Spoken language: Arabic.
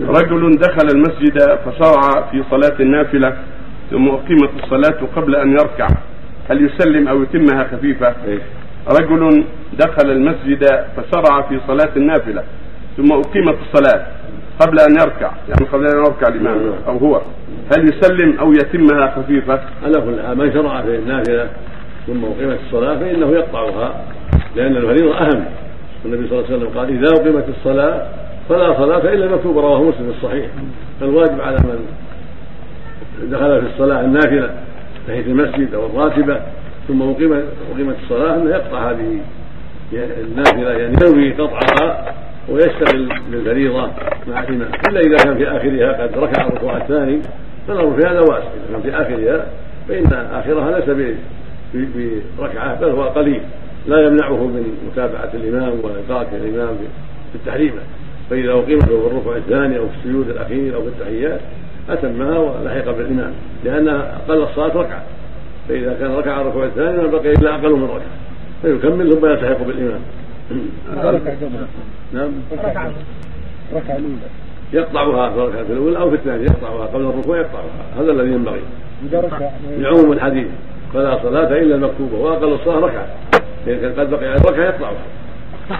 رجل دخل المسجد فشرع في صلاة النافلة ثم أقيمت الصلاة قبل أن يركع، هل يسلم أو يتمها خفيفة؟ رجل دخل المسجد فشرع في صلاة النافلة ثم أقيمت الصلاة قبل أن يركع، يعني قبل أن يركع الإمام أو هو، هل يسلم أو يتمها خفيفة؟ من شرع في النافلة ثم أقيمت الصلاة فإنه يقطعها، لأن الفريضة أهم. النبي صلى الله عليه وسلم قال: إذا أقيمت الصلاة فلا صلاة إلا مكتوبة، رواه مسلم الصحيح. فالواجب على من دخل في الصلاة النافلة ناحية المسجد أو الراتبة ثم أقيمت الصلاة أن يقطع هذه النافلة، يعني ينوي قطعها ويشتغل بالفريضة مع الإمام، إلا إذا كان في آخرها قد ركع الركوع الثاني فالأمر في هذا واسع. إذا كان في آخرها فإن آخرها ليس بركعة بل هو قليل لا يمنعه من متابعة الإمام وإطاعة الإمام في التحريمة، فإذا أقيمت في الركوع الثاني أو في السجود الأخير أو في التحيات أتمها ولحق بالإمام، لأن أقل الصلاة ركعة، فإذا كان ركع الركوع الثاني ما بقي إلا أقل من ركعة فيكمل ثم يلتحق بالإمام. ركعة الأولى يقطعها في الركعة الأولى أو في الثانية يقطعها قبل الركوع، يقطعها، هذا الذي ينبغي لعموم الحديث. فلا صلاة إلا المكتوبة، وأقل الصلاة ركعة، فإذا قد بقي ركعة يقطعها.